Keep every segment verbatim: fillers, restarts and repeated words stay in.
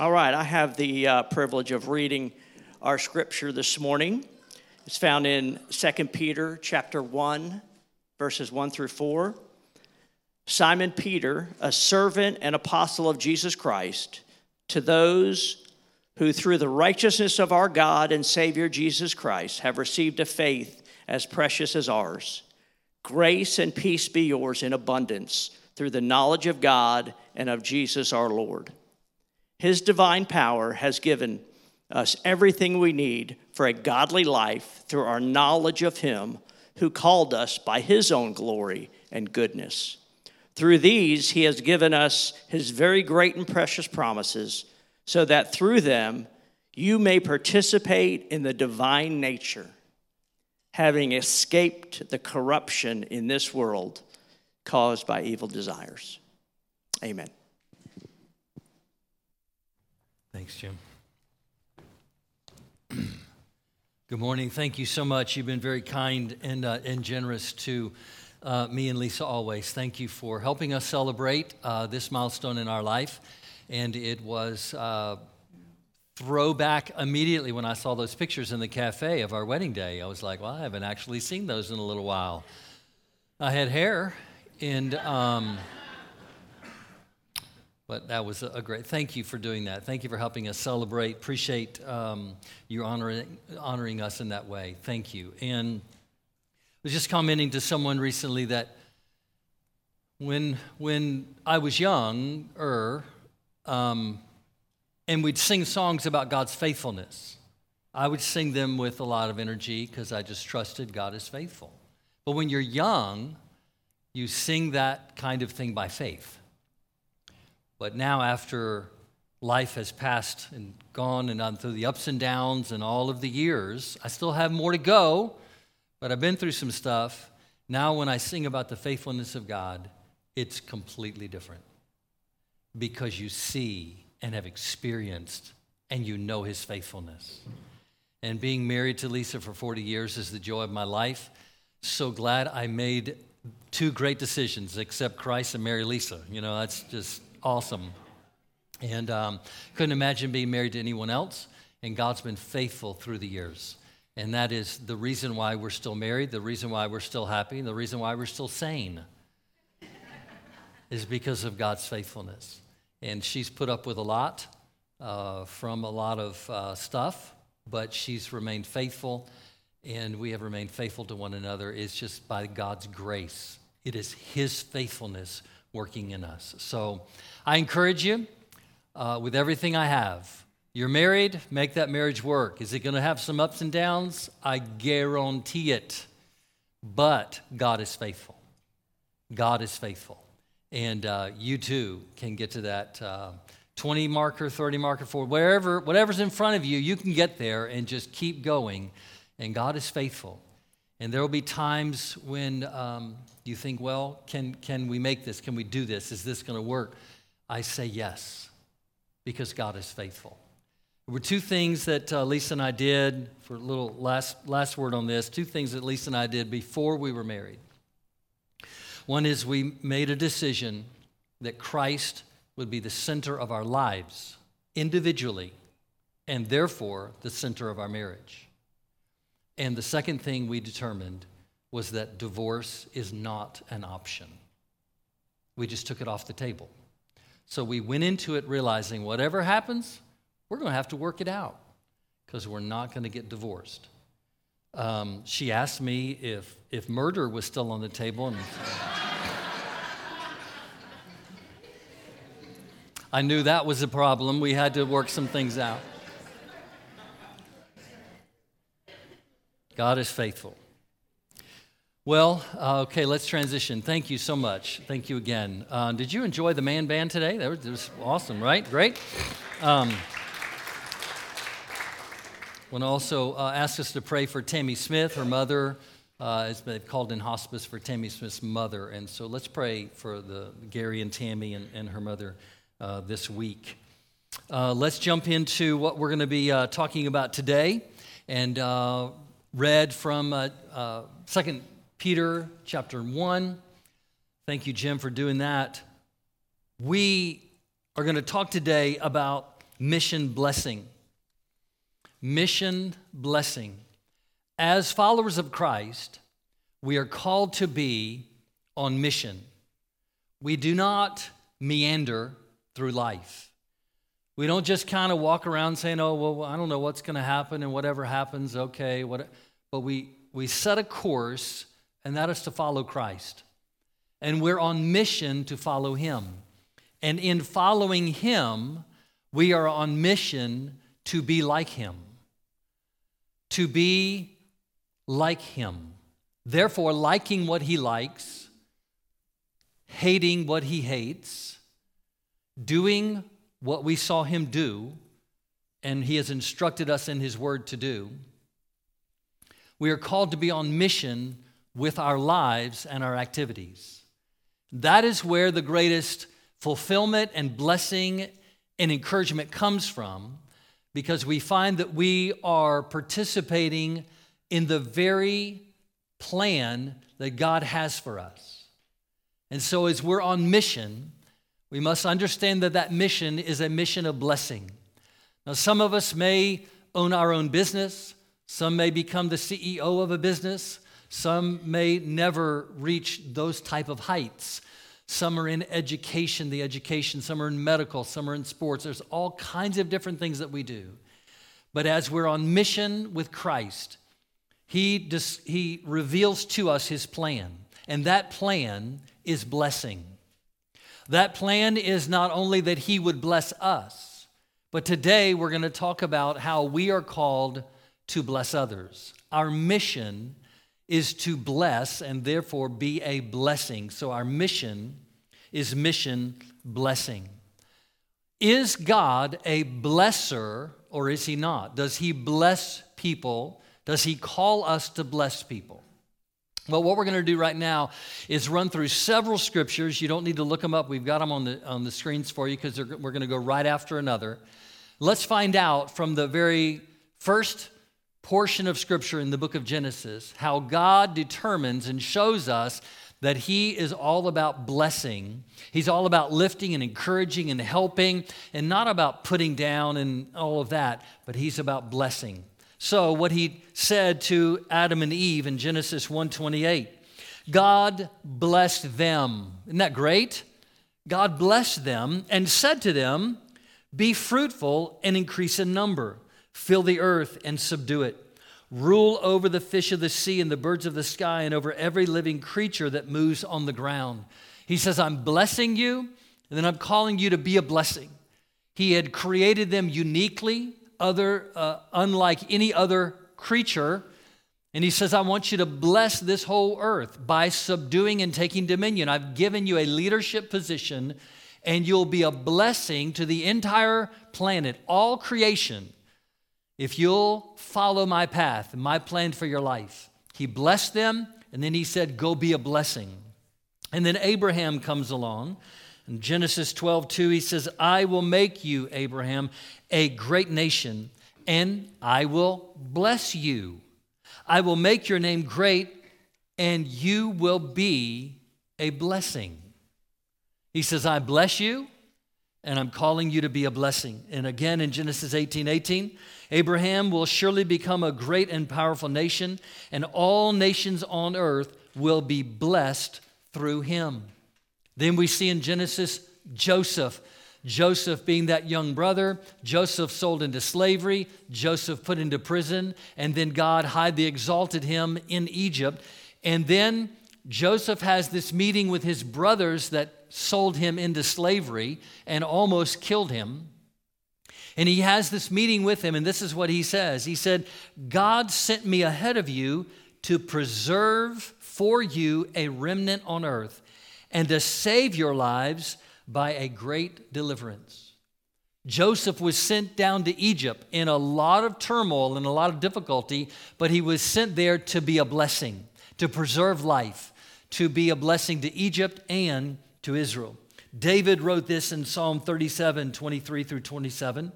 All right, I have the uh, privilege of reading our scripture this morning. It's found in Second Peter chapter one, verses one through four. Simon Peter, a servant and apostle of Jesus Christ, to those who through the righteousness of our God and Savior Jesus Christ have received a faith as precious as ours, grace and peace be yours in abundance through the knowledge of God and of Jesus our Lord. His divine power has given us everything we need for a godly life through our knowledge of him who called us by his own glory and goodness. Through these, he has given us his very great and precious promises, so that through them you may participate in the divine nature, having escaped the corruption in this world caused by evil desires. Amen. Thanks, Jim. Good morning. Thank you so much. You've been very kind and uh, and generous to uh, me and Lisa always. Thank you for helping us celebrate uh, this milestone in our life. And it was uh, throwback immediately when I saw those pictures in the cafe of our wedding day. I was like, well, I haven't actually seen those in a little while. I had hair, and... Um, But that was a great, thank you for doing that. Thank you for helping us celebrate. Appreciate um, you honoring honoring us in that way. Thank you. And I was just commenting to someone recently that when when I was younger, um, and we'd sing songs about God's faithfulness, I would sing them with a lot of energy because I just trusted God is faithful. But when you're young, you sing that kind of thing by faith. But now after life has passed and gone and on through the ups and downs and all of the years, I still have more to go, but I've been through some stuff. Now when I sing about the faithfulness of God, it's completely different because you see and have experienced and you know his faithfulness. And being married to Lisa for forty years is the joy of my life. So glad I made two great decisions, accept Christ and marry Lisa. You know, that's just... awesome. And um, couldn't imagine being married to anyone else. And God's been faithful through the years. And that is the reason why we're still married, the reason why we're still happy, and the reason why we're still sane is because of God's faithfulness. And she's put up with a lot uh, from a lot of uh, stuff, but she's remained faithful, and we have remained faithful to one another. It's just by God's grace. It is his faithfulness working in us. So I encourage you uh, with everything I have. You're married, make that marriage work. Is it going to have some ups and downs? I guarantee it. But God is faithful. God is faithful. And uh, you too can get to that uh, twenty marker, thirty marker, for wherever, whatever's in front of you, you can get there and just keep going. And God is faithful. And there will be times when um, you think, well, can can we make this? Can we do this? Is this going to work? I say yes, because God is faithful. There were two things that uh, Lisa and I did, for a little last, last word on this, two things that Lisa and I did before we were married. One is we made a decision that Christ would be the center of our lives individually, and therefore the center of our marriage. And the second thing we determined was that divorce is not an option. We just took it off the table. So we went into it realizing whatever happens, we're going to have to work it out because we're not going to get divorced. Um, she asked me if, if murder was still on the table. And I knew that was a problem. We had to work some things out. God is faithful. Well, uh, okay, let's transition. Thank you so much. Thank you again. Uh, did you enjoy the man band today? That was, that was awesome, right? Great. Um, I want to also uh, ask us to pray for Tammy Smith, her mother. Uh, it's been called in hospice for Tammy Smith's mother. And so let's pray for the Gary and Tammy and, and her mother uh, this week. Uh, let's jump into what we're going to be uh, talking about today. And... Uh, Read from uh, uh, Second Peter chapter one. Thank you, Jim, for doing that. We are going to talk today about mission blessing. Mission blessing. As followers of Christ, we are called to be on mission. We do not meander through life. We don't just kind of walk around saying, oh, well, I don't know what's going to happen, and whatever happens, okay. What? But we, we set a course, and that is to follow Christ. And we're on mission to follow him. And in following him, we are on mission to be like him. To be like him. Therefore, liking what he likes, hating what he hates, doing what we saw him do, and he has instructed us in his word to do. We are called to be on mission with our lives and our activities. That is where the greatest fulfillment and blessing and encouragement comes from, because we find that we are participating in the very plan that God has for us. And so as we're on mission, we must understand that that mission is a mission of blessing. Now, some of us may own our own business. Some may become the C E O of a business. Some may never reach those type of heights. Some are in education, the education. Some are in medical. Some are in sports. There's all kinds of different things that we do. But as we're on mission with Christ, he, dis- he reveals to us his plan. And that plan is blessing. That plan is not only that he would bless us, but today we're going to talk about how we are called to bless others. Our mission is to bless and therefore be a blessing. So our mission is mission blessing. Is God a blesser or is he not? Does he bless people? Does he call us to bless people? Well, what we're going to do right now is run through several scriptures. You don't need to look them up. We've got them on the, on the screens for you because we're going to go right after another. Let's find out from the very first portion of scripture in the book of Genesis, how God determines and shows us that he is all about blessing. He's all about lifting and encouraging and helping, and not about putting down and all of that, but he's about blessing. So what he said to Adam and Eve in Genesis one twenty-eight, God blessed them. Isn't that great? God blessed them and said to them, be fruitful and increase in number. Fill the earth and subdue it. Rule over the fish of the sea and the birds of the sky and over every living creature that moves on the ground. He says, I'm blessing you, and then I'm calling you to be a blessing. He had created them uniquely, other, uh, unlike any other creature. And he says, I want you to bless this whole earth by subduing and taking dominion. I've given you a leadership position, and you'll be a blessing to the entire planet, all creation, if you'll follow my path and my plan for your life. He blessed them, and then he said, go be a blessing. And then Abraham comes along. In Genesis twelve two, he says, I will make you, Abraham, a great nation, and I will bless you. I will make your name great, and you will be a blessing. He says, I bless you, and I'm calling you to be a blessing. And again, in Genesis eighteen eighteen, Abraham will surely become a great and powerful nation, and all nations on earth will be blessed through him. Then we see in Genesis Joseph, Joseph being that young brother, Joseph sold into slavery, Joseph put into prison, and then God highly exalted him in Egypt. And then Joseph has this meeting with his brothers that sold him into slavery and almost killed him. And he has this meeting with him, and this is what he says. He said, God sent me ahead of you to preserve for you a remnant on earth and to save your lives by a great deliverance. Joseph was sent down to Egypt in a lot of turmoil and a lot of difficulty, but he was sent there to be a blessing, to preserve life, to be a blessing to Egypt and to Israel. David wrote this in Psalm thirty-seven, twenty-three through twenty-seven.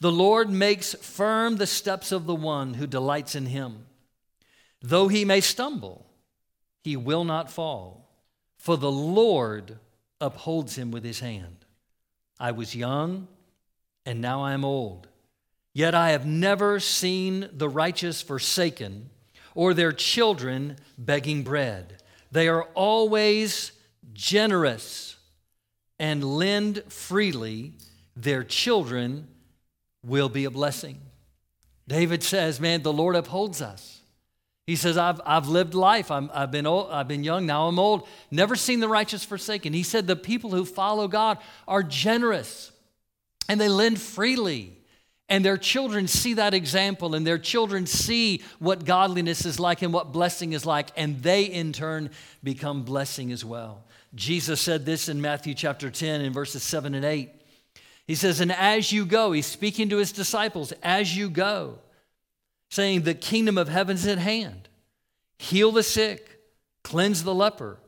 The Lord makes firm the steps of the one who delights in him. Though he may stumble, he will not fall, for the Lord upholds him with his hand. I was young, and now I am old. Yet I have never seen the righteous forsaken or their children begging bread. They are always generous and lend freely. Their children will be a blessing. David says, man, the Lord upholds us. He says, I've, I've lived life. I'm, I've been old, I've been young, now I'm old. Never seen the righteous forsaken. He said the people who follow God are generous and they lend freely. And their children see that example, and their children see what godliness is like and what blessing is like, and they in turn become blessing as well. Jesus said this in Matthew chapter ten in verses seven and eight. He says, and as you go, he's speaking to his disciples, as you go, saying the kingdom of heaven is at hand. Heal the sick, cleanse the leper,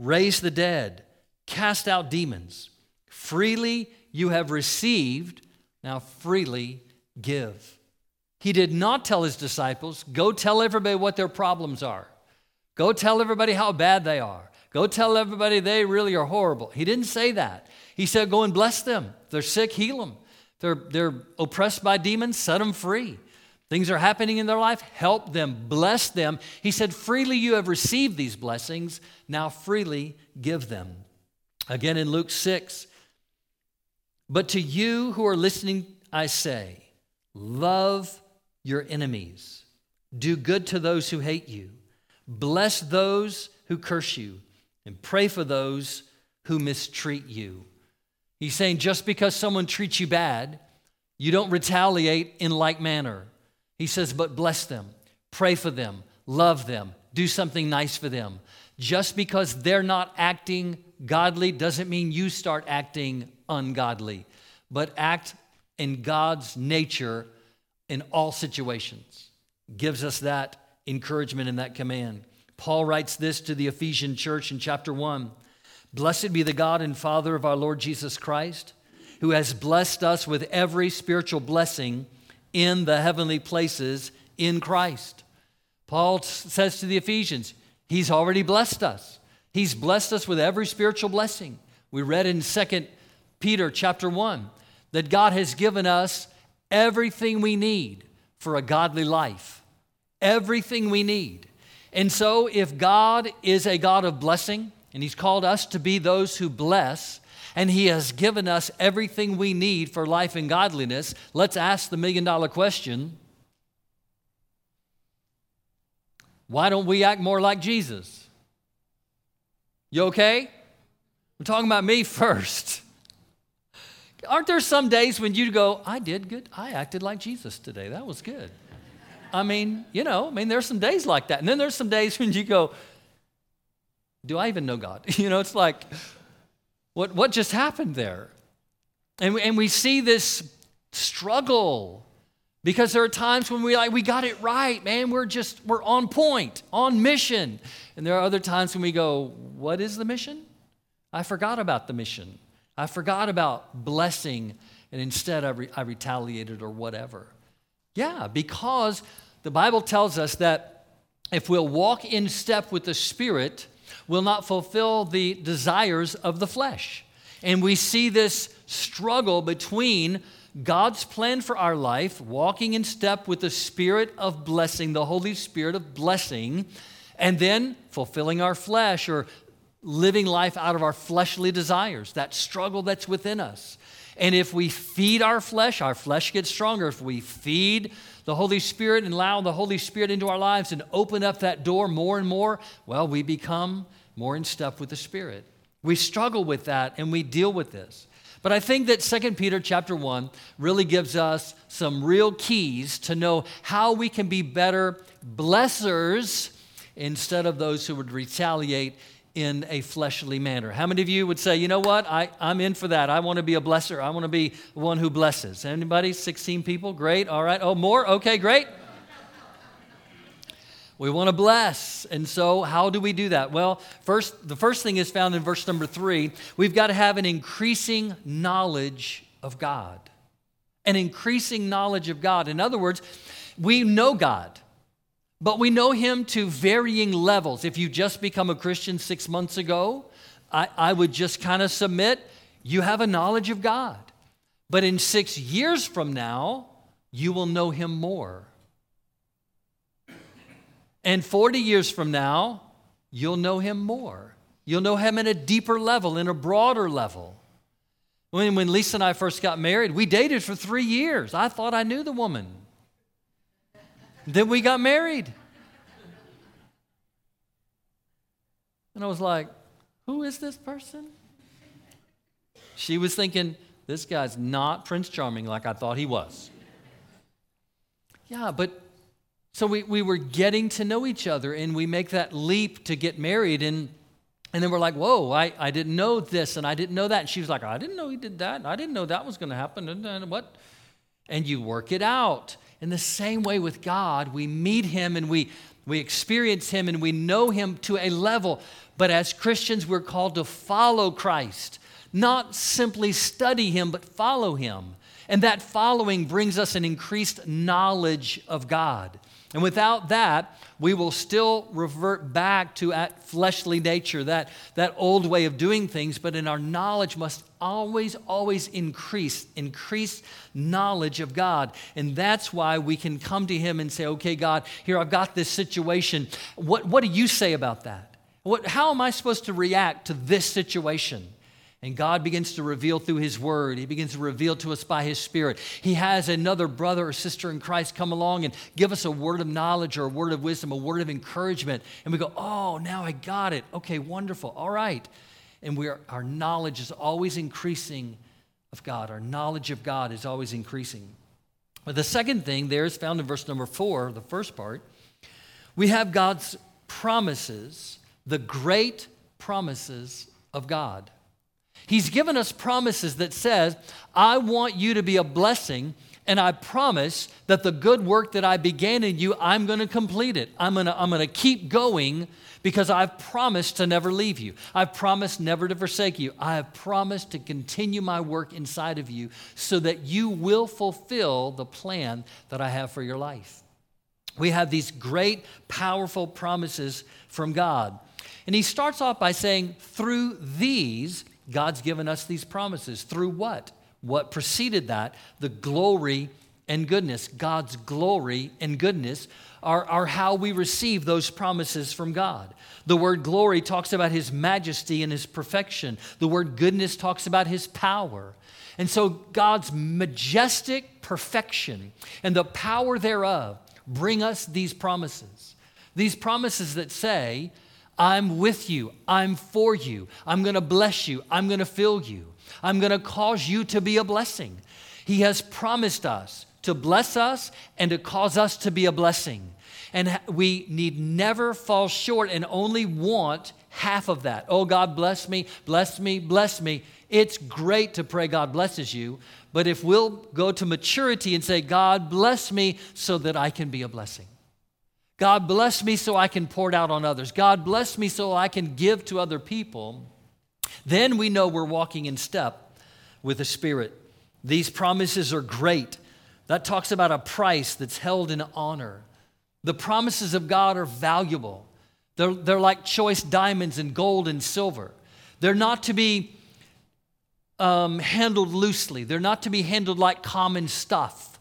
raise the dead, cast out demons. Freely you have received, now freely give. He did not tell his disciples, go tell everybody what their problems are. Go tell everybody how bad they are. Go tell everybody they really are horrible. He didn't say that. He said, go and bless them. If they're sick, heal them. If they're, they're oppressed by demons, set them free. Things are happening in their life, help them, bless them. He said, freely you have received these blessings, now freely give them. Again in Luke six, but to you who are listening, I say, love your enemies. Do good to those who hate you. Bless those who curse you. And pray for those who mistreat you. He's saying just because someone treats you bad, you don't retaliate in like manner. He says, but bless them. Pray for them. Love them. Do something nice for them. Just because they're not acting godly doesn't mean you start acting ungodly, but act in God's nature in all situations. Gives us that encouragement and that command. Paul writes this to the Ephesian church in chapter one. Blessed be the God and Father of our Lord Jesus Christ, who has blessed us with every spiritual blessing in the heavenly places in Christ. Paul says to the Ephesians, he's already blessed us. He's blessed us with every spiritual blessing. We read in Second Peter chapter one, that God has given us everything we need for a godly life. Everything we need. And so if God is a God of blessing, and he's called us to be those who bless, and he has given us everything we need for life and godliness, let's ask the million dollar question, why don't we act more like Jesus? You okay? I'm talking about me first. Aren't there some days when you go, I did good, I acted like Jesus today, that was good. I mean, you know, I mean, there's some days like that. And then there's some days when you go, do I even know God? You know, it's like, what what just happened there? And, and we see this struggle because there are times when we like, we got it right, man, we're just, we're on point, on mission. And there are other times when we go, what is the mission? I forgot about the mission. I forgot about blessing, and instead I, re- I retaliated or whatever. Yeah, because the Bible tells us that if we'll walk in step with the Spirit, we'll not fulfill the desires of the flesh. And we see this struggle between God's plan for our life, walking in step with the Spirit of blessing, the Holy Spirit of blessing, and then fulfilling our flesh or living life out of our fleshly desires, that struggle that's within us. And if we feed our flesh, our flesh gets stronger. If we feed the Holy Spirit and allow the Holy Spirit into our lives and open up that door more and more, well, we become more in step with the Spirit. We struggle with that and we deal with this. But I think that Second Peter chapter one really gives us some real keys to know how we can be better blessers instead of those who would retaliate in a fleshly manner. How many of you would say, you know what, I, I'm in for that. I want to be a blesser. I want to be one who blesses. Anybody? sixteen people? Great. All right. Oh, more? Okay, great. We want to bless. And so how do we do that? Well, first, the first thing is found in verse number three. We've got to have an increasing knowledge of God. An increasing knowledge of God. In other words, we know God. But we know him to varying levels. If you just become a Christian six months ago, I, I would just kind of submit, you have a knowledge of God. But in six years from now, you will know him more. And forty years from now, you'll know him more. You'll know him at a deeper level, in a broader level. When, when Lisa and I first got married, we dated for three years. I thought I knew the woman. Then we got married. And I was like, who is this person? She was thinking, this guy's not Prince Charming like I thought he was. Yeah, but so we, we were getting to know each other, and we make that leap to get married, and and then we're like, whoa, I, I didn't know this, and I didn't know that. And she was like, I didn't know he did that, and I didn't know that was going to happen, and, and what? And you work it out. In the same way with God, we meet him, and we, we experience him, and we know him to a level. But as Christians, we're called to follow Christ, not simply study him, but follow him. And that following brings us an increased knowledge of God. And without that, we will still revert back to that fleshly nature, that, that old way of doing things, but in our knowledge must always, always increase, increase knowledge of God. And that's why we can come to him and say, okay, God, here, I've got this situation. What, what do you say about that? What, how am I supposed to react to this situation? And God begins to reveal through his word. He begins to reveal to us by his spirit. He has another brother or sister in Christ come along and give us a word of knowledge or a word of wisdom, a word of encouragement. And we go, oh, now I got it. Okay, wonderful. All right. And we are, our knowledge is always increasing of God. Our knowledge of God is always increasing. But the second thing there is found in verse number four, the first part. We have God's promises, the great promises of God. He's given us promises that says, I want you to be a blessing, and I promise that the good work that I began in you, I'm going to complete it. I'm going to, I'm going to keep going because I've promised to never leave you. I've promised never to forsake you. I have promised to continue my work inside of you so that you will fulfill the plan that I have for your life. We have these great, powerful promises from God. And he starts off by saying, through these, God's given us these promises. Through what? What preceded that? The glory and goodness. God's glory and goodness are, are how we receive those promises from God. The word glory talks about his majesty and his perfection. The word goodness talks about his power. And so God's majestic perfection and the power thereof bring us these promises. These promises that say, I'm with you. I'm for you. I'm going to bless you. I'm going to fill you. I'm going to cause you to be a blessing. He has promised us to bless us and to cause us to be a blessing. And we need never fall short and only want half of that. Oh, God, bless me, bless me, bless me. It's great to pray God blesses you, but if we'll go to maturity and say, God, bless me so that I can be a blessing. God bless me so I can pour it out on others. God bless me so I can give to other people. Then we know we're walking in step with the Spirit. These promises are great. That talks about a price that's held in honor. The promises of God are valuable. They're, they're like choice diamonds and gold and silver. They're not to be um, handled loosely. They're not to be handled like common stuff.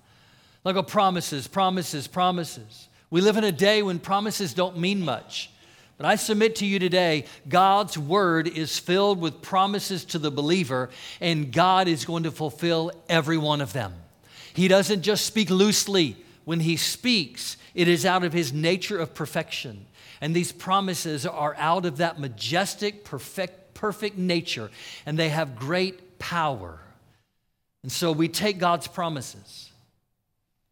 Like a promises, promises, promises. We live in a day when promises don't mean much. But I submit to you today, God's word is filled with promises to the believer, and God is going to fulfill every one of them. He doesn't just speak loosely. When he speaks, it is out of his nature of perfection. And these promises are out of that majestic, perfect, perfect nature, and they have great power. And so we take God's promises.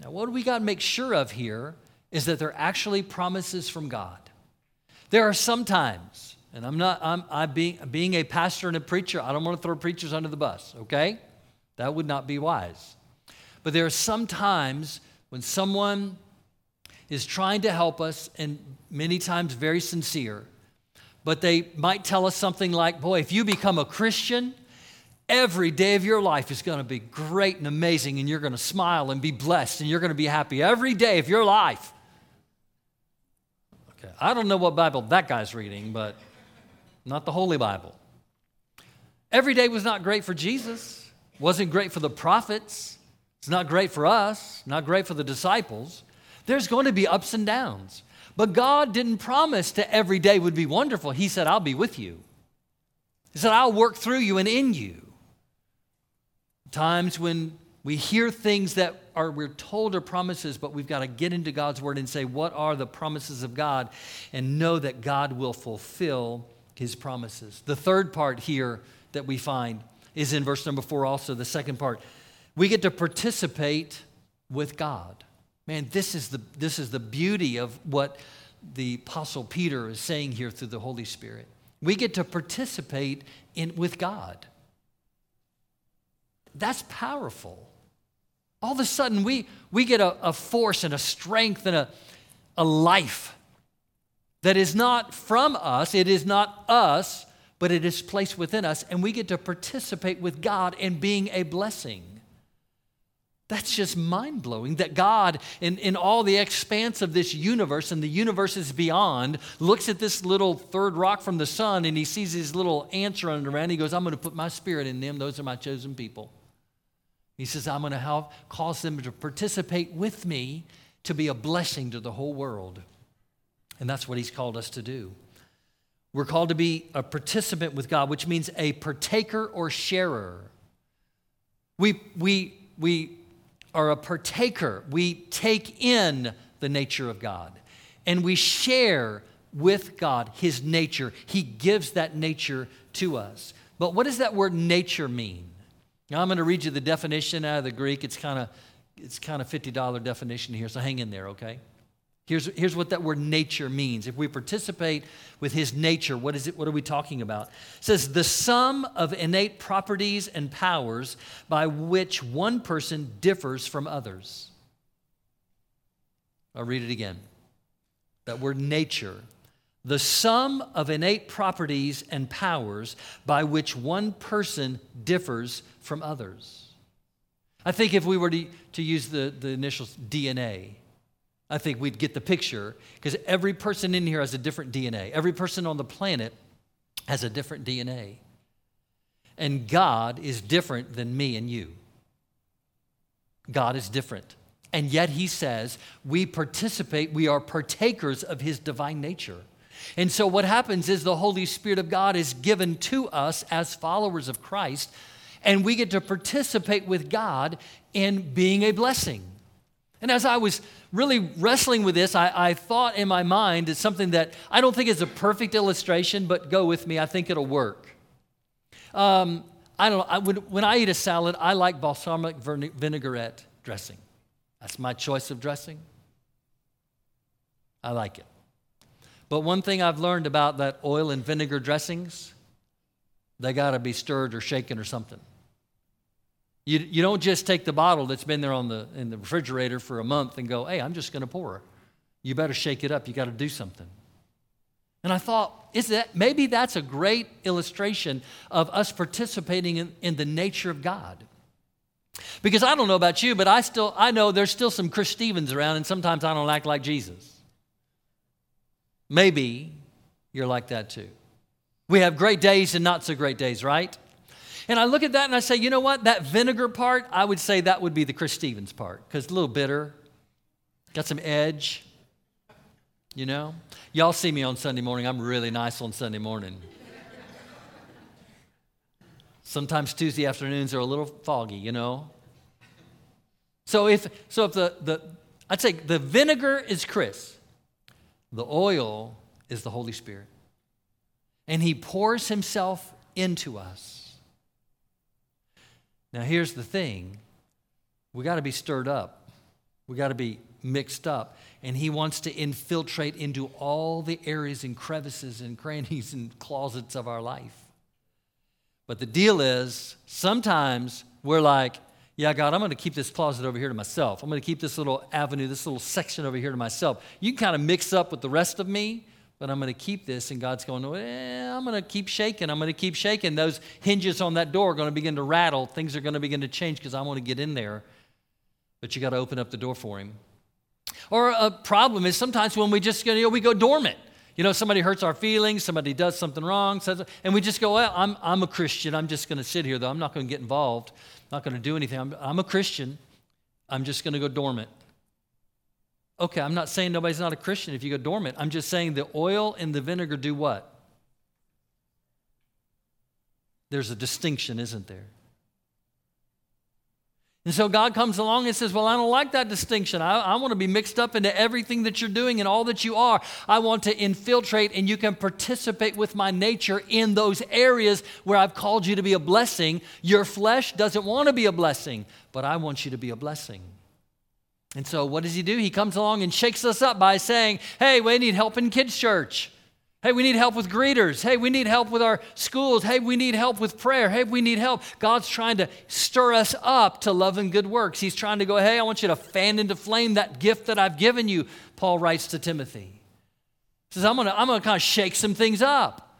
Now, what do we got to make sure of here? Is that they're actually promises from God. There are sometimes, and I'm not, I'm I being, being a pastor and a preacher, I don't want to throw preachers under the bus, okay? That would not be wise. But there are sometimes when someone is trying to help us, and many times very sincere, but they might tell us something like, boy, if you become a Christian, every day of your life is going to be great and amazing, and you're going to smile and be blessed, and you're going to be happy every day of your life. I don't know what Bible that guy's reading, but not the Holy Bible. Every day was not great for Jesus. Wasn't great for the prophets. It's not great for us, not great for the disciples. There's going to be ups and downs. But God didn't promise that every day would be wonderful. He said, I'll be with you. He said, I'll work through you and in you. Times when we hear things that are we're told are promises, but we've got to get into God's word and say, what are the promises of God? And know that God will fulfill his promises. The third part here that we find is in verse number four also, the second part. We get to participate with God. Man, this is the this is the beauty of what the Apostle Peter is saying here through the Holy Spirit. We get to participate in with God. That's powerful. All of a sudden, we, we get a, a force and a strength and a, a life that is not from us, it is not us, but it is placed within us, and we get to participate with God in being a blessing. That's just mind-blowing that God, in, in all the expanse of this universe and the universes beyond, looks at this little third rock from the sun and he sees these little ants running around. He goes, I'm going to put my spirit in them. Those are my chosen people. He says, I'm going to help cause them to participate with me to be a blessing to the whole world. And that's what he's called us to do. We're called to be a participant with God, which means a partaker or sharer. We, we, we... are a partaker. We take in the nature of God and we share with God his nature. He gives that nature to us. But what does that word nature mean? Now I'm going to read you the definition out of the Greek. It's kind of it's kind of fifty dollars definition here, so hang in there, okay? Here's here's what that word nature means. If we participate with his nature, what is it? What are we talking about? It says the sum of innate properties and powers by which one person differs from others. I'll read it again. That word nature. The sum of innate properties and powers by which one person differs from others. I think if we were to, to use the, the initials D N A, I think we'd get the picture, because every person in here has a different D N A. Every person on the planet has a different D N A. And God is different than me and you. God is different. And yet he says we participate, we are partakers of his divine nature. And so what happens is the Holy Spirit of God is given to us as followers of Christ, and we get to participate with God in being a blessing. And as I was really wrestling with this, I, I thought in my mind, it's something that I don't think is a perfect illustration, but go with me. I think it'll work. Um, I don't know. I would, when I eat a salad, I like balsamic vinaigrette dressing. That's my choice of dressing. I like it. But one thing I've learned about that oil and vinegar dressings, they got to be stirred or shaken or something. You, you don't just take the bottle that's been there on the in the refrigerator for a month and go, hey, I'm just going to pour. You better shake it up. You got to do something. And I thought, is that maybe that's a great illustration of us participating in, in the nature of God. Because I don't know about you, but I still I know there's still some Chris Stevens around, and sometimes I don't act like Jesus. Maybe you're like that too. We have great days and not so great days, right? And I look at that and I say, you know what? That vinegar part, I would say that would be the Chris Stevens part, because a little bitter, got some edge, you know? Y'all see me on Sunday morning. I'm really nice on Sunday morning. Sometimes Tuesday afternoons are a little foggy, you know? So if so if the, the I'd say the vinegar is Chris. The oil is the Holy Spirit. And he pours himself into us. Now, here's the thing. We got to be stirred up. We got to be mixed up. And he wants to infiltrate into all the areas and crevices and crannies and closets of our life. But the deal is, sometimes we're like, yeah, God, I'm going to keep this closet over here to myself. I'm going to keep this little avenue, this little section over here to myself. You can kind of mix up with the rest of me, but I'm going to keep this. And God's going, well, I'm going to keep shaking. I'm going to keep shaking. Those hinges on that door are going to begin to rattle. Things are going to begin to change because I want to get in there. But you got to open up the door for him. Or a problem is sometimes when we just, you know, we go dormant. You know, somebody hurts our feelings, somebody does something wrong, says, and we just go, well, I'm, I'm a Christian. I'm just going to sit here, though. I'm not going to get involved. I'm not going to do anything. I'm, I'm a Christian. I'm just going to go dormant. Okay, I'm not saying nobody's not a Christian if you go dormant. I'm just saying the oil and the vinegar do what? There's a distinction, isn't there? And so God comes along and says, well, I don't like that distinction. I, I want to be mixed up into everything that you're doing and all that you are. I want to infiltrate, and you can participate with my nature in those areas where I've called you to be a blessing. Your flesh doesn't want to be a blessing, but I want you to be a blessing. And so what does he do? He comes along and shakes us up by saying, hey, we need help in Kids Church. Hey, we need help with greeters. Hey, we need help with our schools. Hey, we need help with prayer. Hey, we need help. God's trying to stir us up to love and good works. He's trying to go, hey, I want you to fan into flame that gift that I've given you, Paul writes to Timothy. He says, I'm going to I'm going to kind of shake some things up.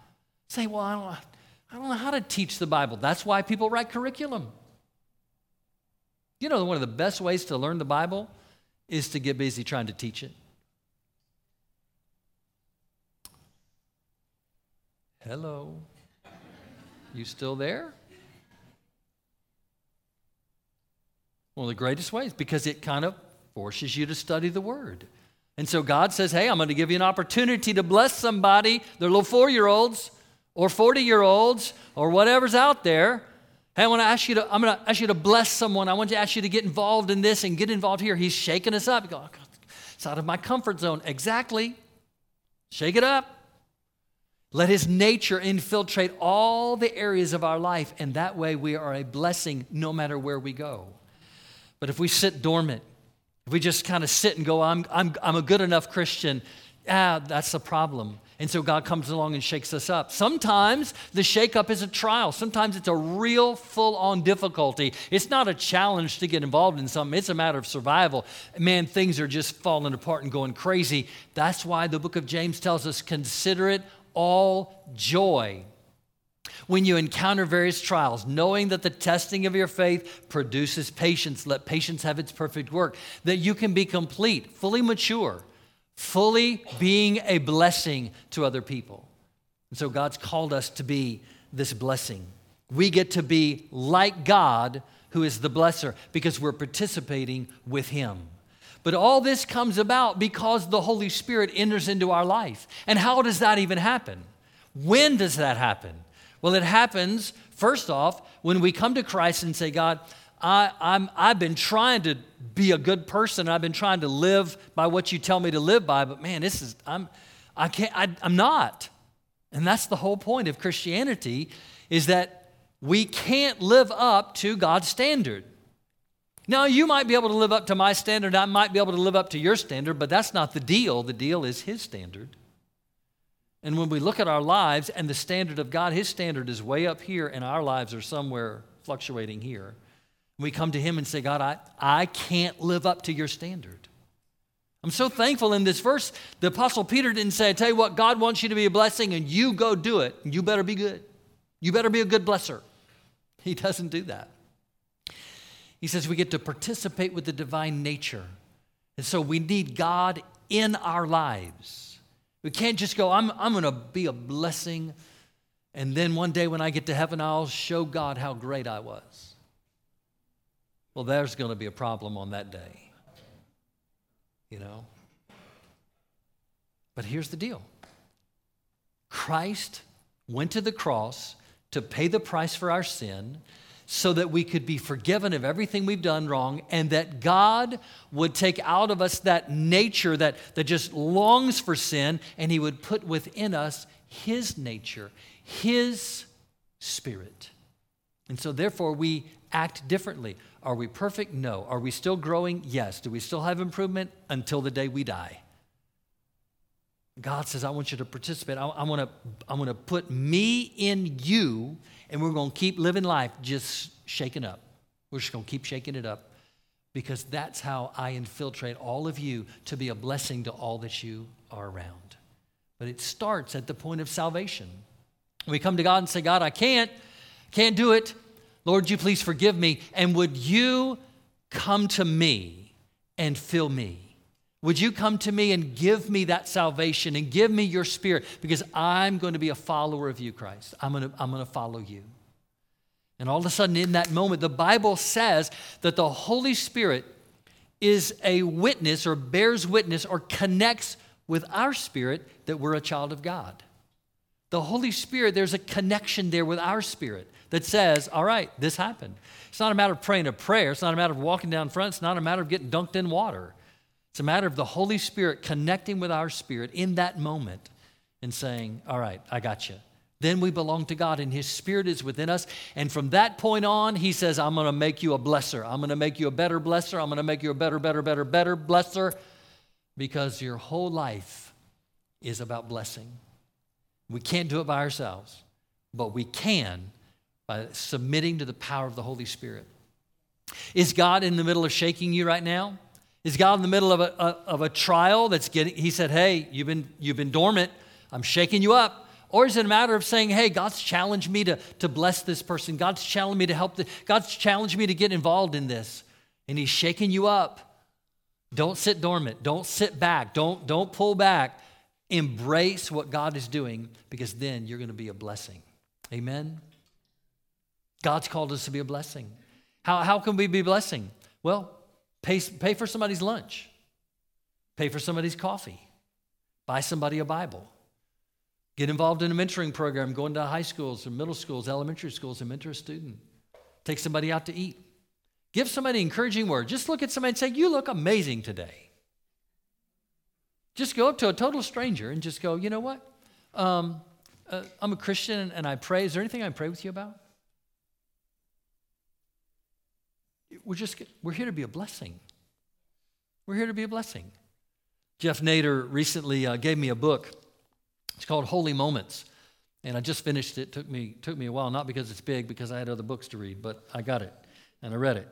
Say, well, I don't, I don't know how to teach the Bible. That's why people write curriculum. You know, one of the best ways to learn the Bible is to get busy trying to teach it. Hello. You still there? One of the greatest ways, because it kind of forces you to study the Word. And so God says, hey, I'm going to give you an opportunity to bless somebody, their little four-year-olds or forty-year-olds or whatever's out there. Hey, I want to ask you to, I'm going to ask you to bless someone. I want to ask you to get involved in this and get involved here. He's shaking us up. You go, oh, God, it's out of my comfort zone. Exactly. Shake it up. Let his nature infiltrate all the areas of our life, and that way we are a blessing no matter where we go. But if we sit dormant, if we just kind of sit and go, I'm, I'm, I'm a good enough Christian, ah, that's the problem. And so God comes along and shakes us up. Sometimes the shakeup is a trial. Sometimes it's a real full-on difficulty. It's not a challenge to get involved in something. It's a matter of survival. Man, things are just falling apart and going crazy. That's why the book of James tells us, consider it all joy when you encounter various trials, knowing that the testing of your faith produces patience. Let patience have its perfect work, that you can be complete, fully mature, fully being a blessing to other people. And so God's called us to be this blessing. We get to be like God, who is the blesser, because we're participating with him. But all this comes about because the Holy Spirit enters into our life. And how does that even happen? When does that happen? Well, it happens, first off, when we come to Christ and say, God, I, I'm, I've been trying to be a good person. I've been trying to live by what you tell me to live by. But man, this is, I'm, I can't, I, I'm not. And that's the whole point of Christianity, is that we can't live up to God's standard. Now, you might be able to live up to my standard. I might be able to live up to your standard, but that's not the deal. The deal is his standard. And when we look at our lives and the standard of God, his standard is way up here, and our lives are somewhere fluctuating here. We come to him and say, God, I, I can't live up to your standard. I'm so thankful in this verse, the Apostle Peter didn't say, I tell you what, God wants you to be a blessing, and you go do it. You better be good. You better be a good blesser. He doesn't do that. He says we get to participate with the divine nature. And so we need God in our lives. We can't just go, I'm, I'm going to be a blessing, and then one day when I get to heaven, I'll show God how great I was. Well, there's going to be a problem on that day, you know. But here's the deal. Christ went to the cross to pay the price for our sin, so that we could be forgiven of everything we've done wrong, and that God would take out of us that nature that, that just longs for sin, and he would put within us his nature, his spirit. And so therefore we act differently. Are we perfect? No. Are we still growing? Yes. Do we still have improvement? Until the day we die. God says, I want you to participate. I, I want to, I want to put me in you, and we're going to keep living life just shaking up. We're just going to keep shaking it up, because that's how I infiltrate all of you to be a blessing to all that you are around. But it starts at the point of salvation. We come to God and say, God, I can't, can't do it. Lord, you please forgive me, and would you come to me and fill me? Would you come to me and give me that salvation and give me your spirit? Because I'm going to be a follower of you, Christ. I'm going to, I'm going to follow you. And all of a sudden in that moment, the Bible says that the Holy Spirit is a witness or bears witness or connects with our spirit that we're a child of God. The Holy Spirit, there's a connection there with our spirit that says, all right, this happened. It's not a matter of praying a prayer. It's not a matter of walking down front. It's not a matter of getting dunked in water. It's a matter of the Holy Spirit connecting with our spirit in that moment and saying, all right, I got you. Then we belong to God and his spirit is within us. And from that point on, he says, I'm going to make you a blesser. I'm going to make you a better blesser. I'm going to make you a better, better, better, better blesser, because your whole life is about blessing. We can't do it by ourselves, but we can by submitting to the power of the Holy Spirit. Is God in the middle of shaking you right now? Is God in the middle of a, of a trial that's getting, he said, hey, you've been, you've been dormant. I'm shaking you up. Or is it a matter of saying, hey, God's challenged me to, to bless this person. God's challenged me to help. The, God's challenged me to get involved in this. And he's shaking you up. Don't sit dormant. Don't sit back. Don't, don't pull back. Embrace what God is doing, because then you're going to be a blessing. Amen? God's called us to be a blessing. How, how can we be a blessing? Well, pay, pay for somebody's lunch. Pay for somebody's coffee. Buy somebody a Bible. Get involved in a mentoring program, going to high schools or middle schools, elementary schools, and mentor a student. Take somebody out to eat. Give somebody an encouraging word. Just look at somebody and say, you look amazing today. Just go up to a total stranger and just go, you know what? Um, uh, I'm a Christian and I pray. Is there anything I can pray with you about? We're just, we're here to be a blessing. We're here to be a blessing. Jeff Nader recently uh, gave me a book. It's called Holy Moments, and I just finished it. Took me took me a while, not because it's big, because I had other books to read, but I got it, and I read it.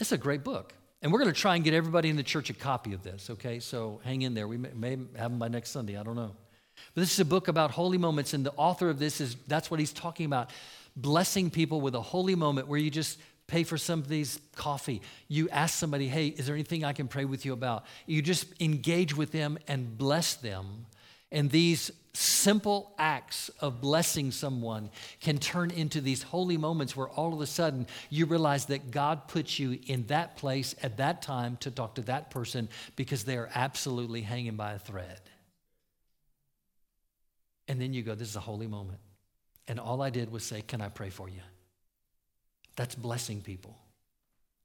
It's a great book, and we're going to try and get everybody in the church a copy of this, okay? So hang in there. We may, may have them by next Sunday. I don't know. But this is a book about holy moments, and the author of this is, that's what he's talking about, blessing people with a holy moment where you just pay for somebody's coffee. You ask somebody, hey, is there anything I can pray with you about? You just engage with them and bless them, and these simple acts of blessing someone can turn into these holy moments where all of a sudden you realize that God put you in that place at that time to talk to that person because they are absolutely hanging by a thread. And then you go, this is a holy moment. And all I did was say, can I pray for you? That's blessing people.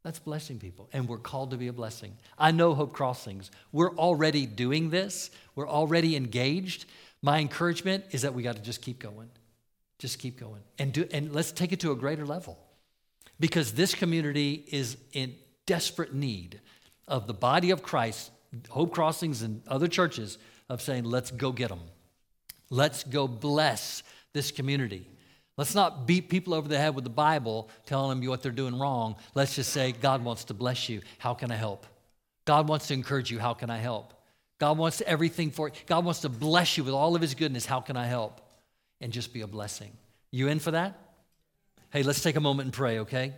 That's blessing people, and we're called to be a blessing. I know Hope Crossings. We're already doing this. We're already engaged. My encouragement is that we got to just keep going. Just keep going. And do, and let's take it to a greater level, because this community is in desperate need of the body of Christ, Hope Crossings and other churches, of saying, let's go get them. Let's go bless this community. Let's not beat people over the head with the Bible, telling them what they're doing wrong. Let's just say, God wants to bless you. How can I help? God wants to encourage you. How can I help? God wants everything for you. God wants to bless you with all of his goodness. How can I help? And just be a blessing. You in for that? Hey, let's take a moment and pray, okay?